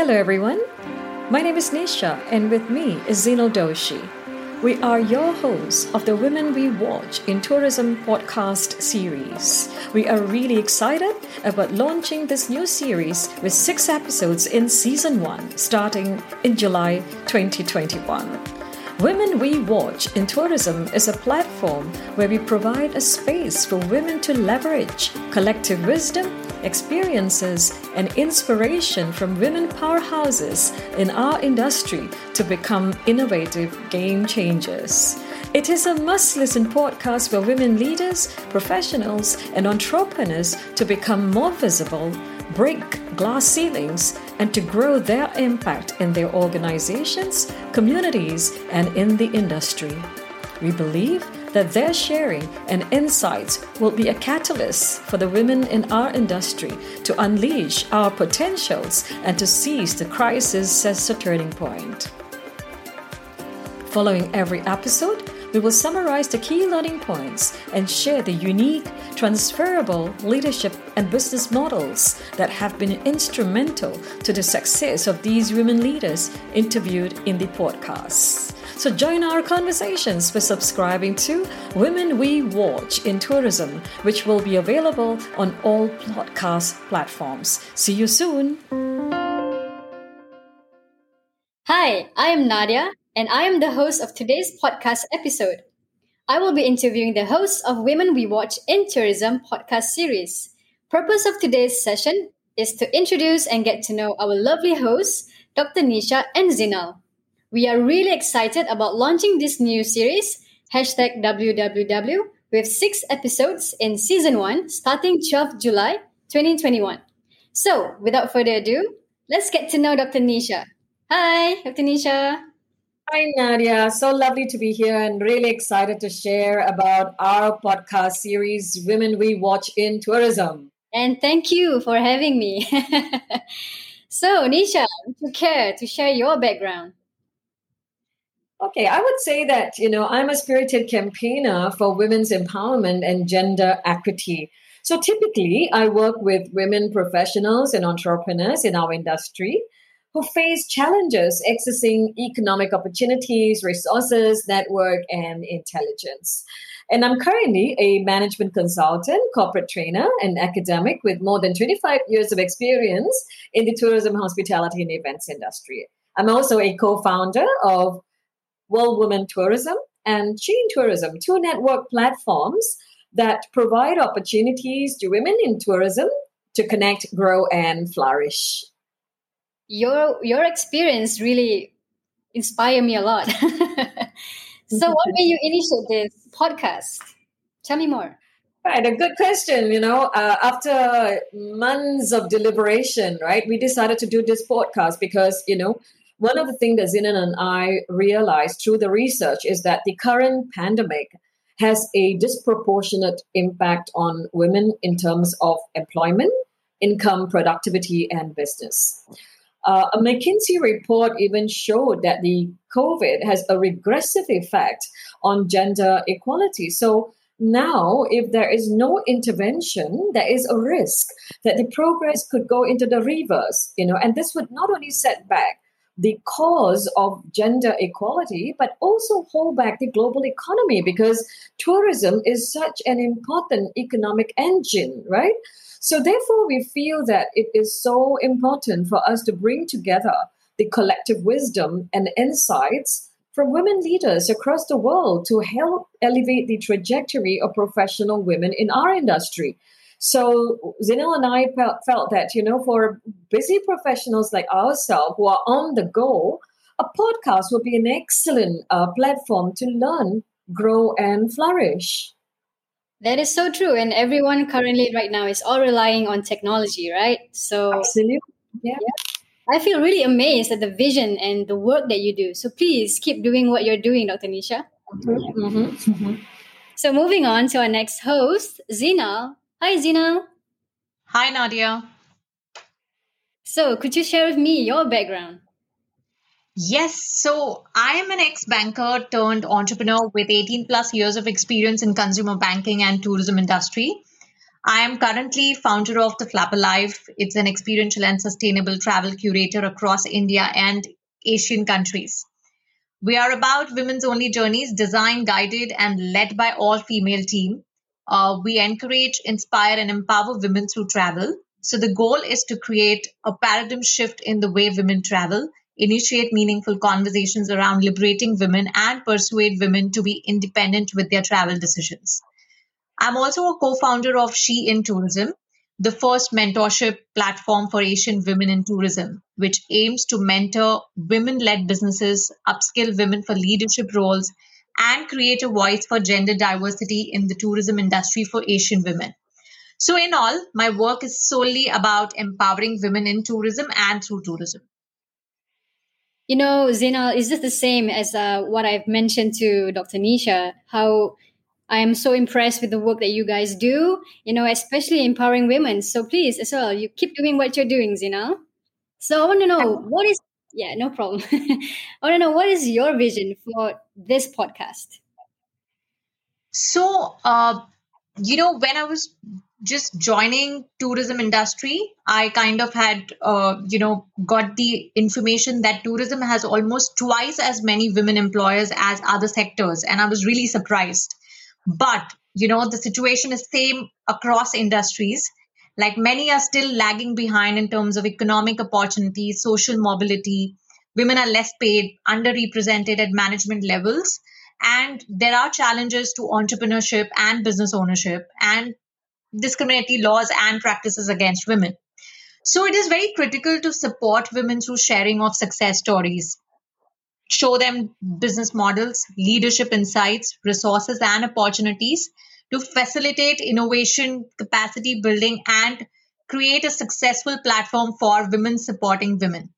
Hello everyone, my name is Nisha and with me is Zinal Doshi. We are your hosts of the Women We Watch in Tourism podcast series. We are really excited about launching this new series with 6 episodes in season 1 starting in July 2021. Women We Watch in Tourism is a platform where we provide a space for women to leverage collective wisdom, experiences, and inspiration from women powerhouses in our industry to become innovative game changers. It is a must-listen podcast for women leaders, professionals, and entrepreneurs to become more visible, break glass ceilings, and to grow their impact in their organizations, communities, and in the industry. We believe that their sharing and insights will be a catalyst for the women in our industry to unleash our potentials and to seize the crisis as a turning point. Following every episode, we will summarize the key learning points and share the unique, transferable leadership and business models that have been instrumental to the success of these women leaders interviewed in the podcast. So join our conversations by subscribing to Women We Watch in Tourism, which will be available on all podcast platforms. See you soon. Hi, I am Nadia. And I am the host of today's podcast episode. I will be interviewing the hosts of Women We Watch in Tourism podcast series. Purpose of today's session is to introduce and get to know our lovely hosts, Dr. Nisha and Zinal. We are really excited about launching this new series, #WWW, with 6 episodes in season 1 starting 12 July 2021. So, without further ado, let's get to know Dr. Nisha. Hi, Dr. Nisha. Hi, Nadia. So lovely to be here and really excited to share about our podcast series, Women We Watch in Tourism. And thank you for having me. So, Nisha, would you care to share your background? Okay, I would say that, I'm a spirited campaigner for women's empowerment and gender equity. So typically, I work with women professionals and entrepreneurs in our industry who face challenges accessing economic opportunities, resources, network, and intelligence. And I'm currently a management consultant, corporate trainer, and academic with more than 25 years of experience in the tourism, hospitality, and events industry. I'm also a co-founder of World Women Tourism and Chain Tourism, 2 network platforms that provide opportunities to women in tourism to connect, grow, and flourish. Your experience really inspired me a lot. So what made you initiate this podcast? Tell me more. Right, a good question. After months of deliberation, right, we decided to do this podcast because, one of the things that Zinan and I realized through the research is that the current pandemic has a disproportionate impact on women in terms of employment, income, productivity, and business. A McKinsey report even showed that the COVID has a regressive effect on gender equality. So now, if there is no intervention, there is a risk that the progress could go into the reverse, and this would not only set back the cause of gender equality, but also hold back the global economy because tourism is such an important economic engine, right? So therefore, we feel that it is so important for us to bring together the collective wisdom and insights from women leaders across the world to help elevate the trajectory of professional women in our industry. So Zinal and I felt that, for busy professionals like ourselves who are on the go, a podcast would be an excellent platform to learn, grow, and flourish. That is so true. And everyone currently right now is all relying on technology, right? So absolutely. Yeah. I feel really amazed at the vision and the work that you do. So please keep doing what you're doing, Dr. Nisha. Mm-hmm. So moving on to our next host, Zinal. Hi, Zinal. Hi, Nadia. So could you share with me your background? Yes, so I am an ex-banker turned entrepreneur with 18 plus years of experience in consumer banking and tourism industry. I am currently founder of The Flapper Life. It's an experiential and sustainable travel curator across India and Asian countries. We are about women's only journeys designed, guided, and led by all-female team. We encourage, inspire, and empower women through travel. So the goal is to create a paradigm shift in the way women travel, initiate meaningful conversations around liberating women, and persuade women to be independent with their travel decisions. I'm also a co-founder of She in Tourism, the first mentorship platform for Asian women in tourism, which aims to mentor women-led businesses, upskill women for leadership roles, and create a voice for gender diversity in the tourism industry for Asian women. So in all, my work is solely about empowering women in tourism and through tourism. You know, Zinal, is this the same as what I've mentioned to Dr. Nisha, how I am so impressed with the work that you guys do, you know, especially empowering women. So please, as well, you keep doing what you're doing, Zinal. So I want to know what is your vision for this podcast? So, when I was just joining tourism industry, I kind of had, got the information that tourism has almost twice as many women employers as other sectors. And I was really surprised. But, the situation is same across industries. Like many are still lagging behind in terms of economic opportunities, social mobility. Women are less paid, underrepresented at management levels. And there are challenges to entrepreneurship and business ownership and discriminatory laws and practices against women. So it is very critical to support women through sharing of success stories. Show them business models, leadership insights, resources, and opportunities to facilitate innovation, capacity building, and create a successful platform for women supporting women.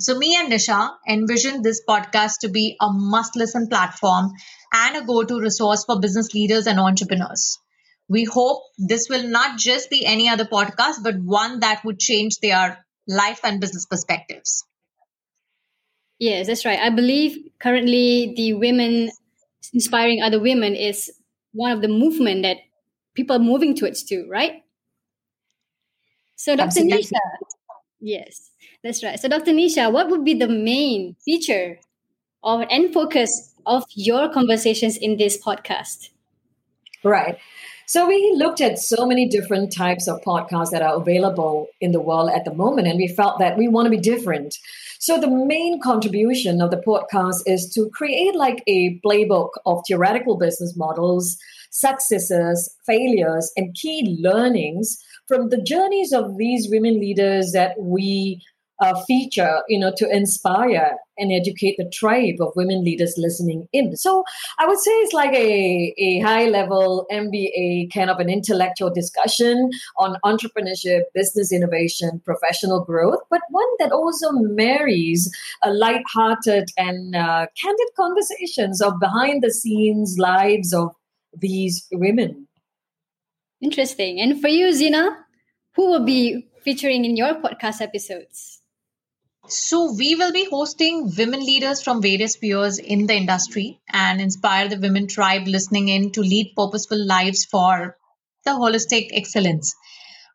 So me and Nisha envision this podcast to be a must-listen platform and a go-to resource for business leaders and entrepreneurs. We hope this will not just be any other podcast, but one that would change their life and business perspectives. Yes, that's right. I believe currently the women inspiring other women is one of the movement that people are moving towards too, right? So Dr. Nisha, yes, that's right. So Dr. Nisha, what would be the main feature and focus of your conversations in this podcast? Right. So we looked at so many different types of podcasts that are available in the world at the moment, and we felt that we want to be different. So the main contribution of the podcast is to create like a playbook of theoretical business models, successes, failures, and key learnings from the journeys of these women leaders that we feature, to inspire and educate the tribe of women leaders listening in. So I would say it's like a high-level MBA kind of an intellectual discussion on entrepreneurship, business innovation, professional growth, but one that also marries a lighthearted and candid conversations of behind-the-scenes lives of these women. Interesting. And for you, Zina, who will be featuring in your podcast episodes? So we will be hosting women leaders from various spheres in the industry and inspire the women tribe listening in to lead purposeful lives for the holistic excellence.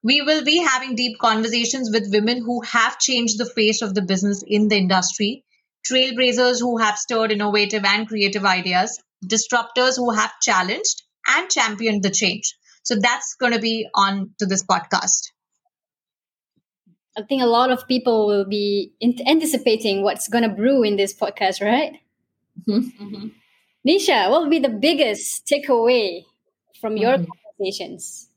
We will be having deep conversations with women who have changed the face of the business in the industry, trailblazers who have stirred innovative and creative ideas, disruptors who have challenged and championed the change. So that's going to be on to this podcast. I think a lot of people will be anticipating what's going to brew in this podcast, right? Mm-hmm. Mm-hmm. Nisha, what will be the biggest takeaway from your conversations?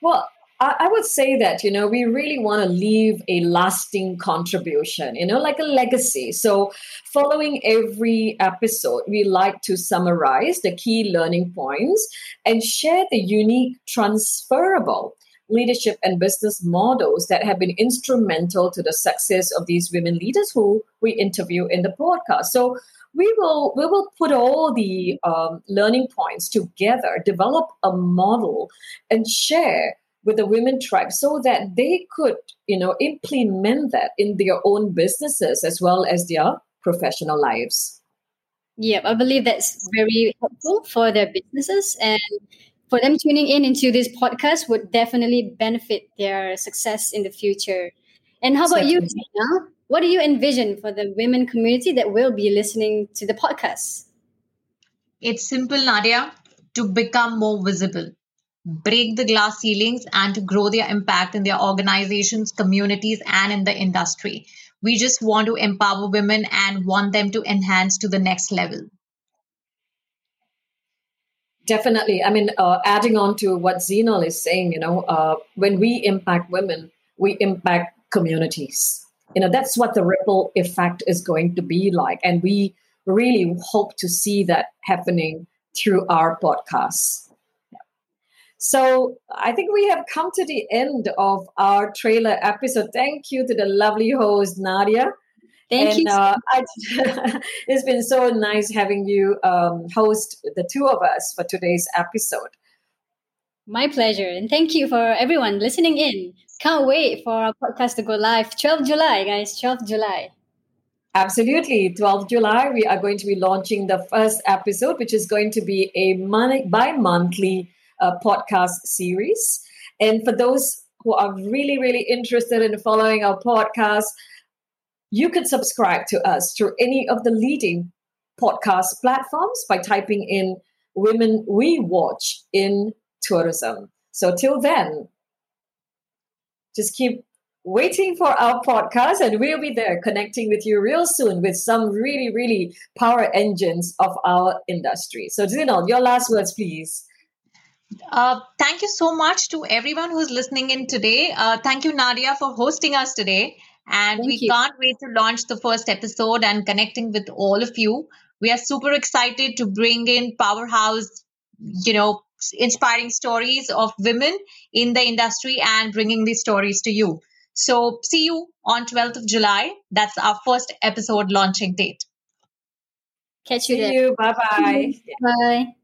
Well, I would say that, we really want to leave a lasting contribution, like a legacy. So following every episode, we like to summarize the key learning points and share the unique transferable leadership and business models that have been instrumental to the success of these women leaders who we interview in the podcast. So we will put all the learning points together, develop a model, and share with the women tribe so that they could, implement that in their own businesses as well as their professional lives. Yeah, I believe that's very helpful for their businesses and for them tuning in into this podcast would definitely benefit their success in the future. And how about you, Zinal? What do you envision for the women community that will be listening to the podcast? It's simple, Nadia, to become more visible, break the glass ceilings, and to grow their impact in their organizations, communities, and in the industry. We just want to empower women and want them to enhance to the next level. Definitely. I mean, adding on to what Zinal is saying, when we impact women, we impact communities. That's what the ripple effect is going to be like. And we really hope to see that happening through our podcasts. So I think we have come to the end of our trailer episode. Thank you to the lovely host, Nadia. Thank you. It's been so nice having you host the two of us for today's episode. My pleasure. And thank you for everyone listening in. Can't wait for our podcast to go live. 12th July, guys. 12th July. Absolutely. 12th July, we are going to be launching the first episode, which is going to be a bi-monthly podcast series. And for those who are really, really interested in following our podcast, you can subscribe to us through any of the leading podcast platforms by typing in Women We Watch in Tourism. So till then, just keep waiting for our podcast, and we'll be there connecting with you real soon with some really, really power engines of our industry. So Zinal, your last words, please. Thank you so much to everyone who's listening in today. Thank you, Nadia, for hosting us today. And we can't wait to launch the first episode and connecting with all of you. We are super excited to bring in powerhouse, inspiring stories of women in the industry and bringing these stories to you. So see you on 12th of July. That's our first episode launching date. Catch you there. See you. Bye-bye. Bye.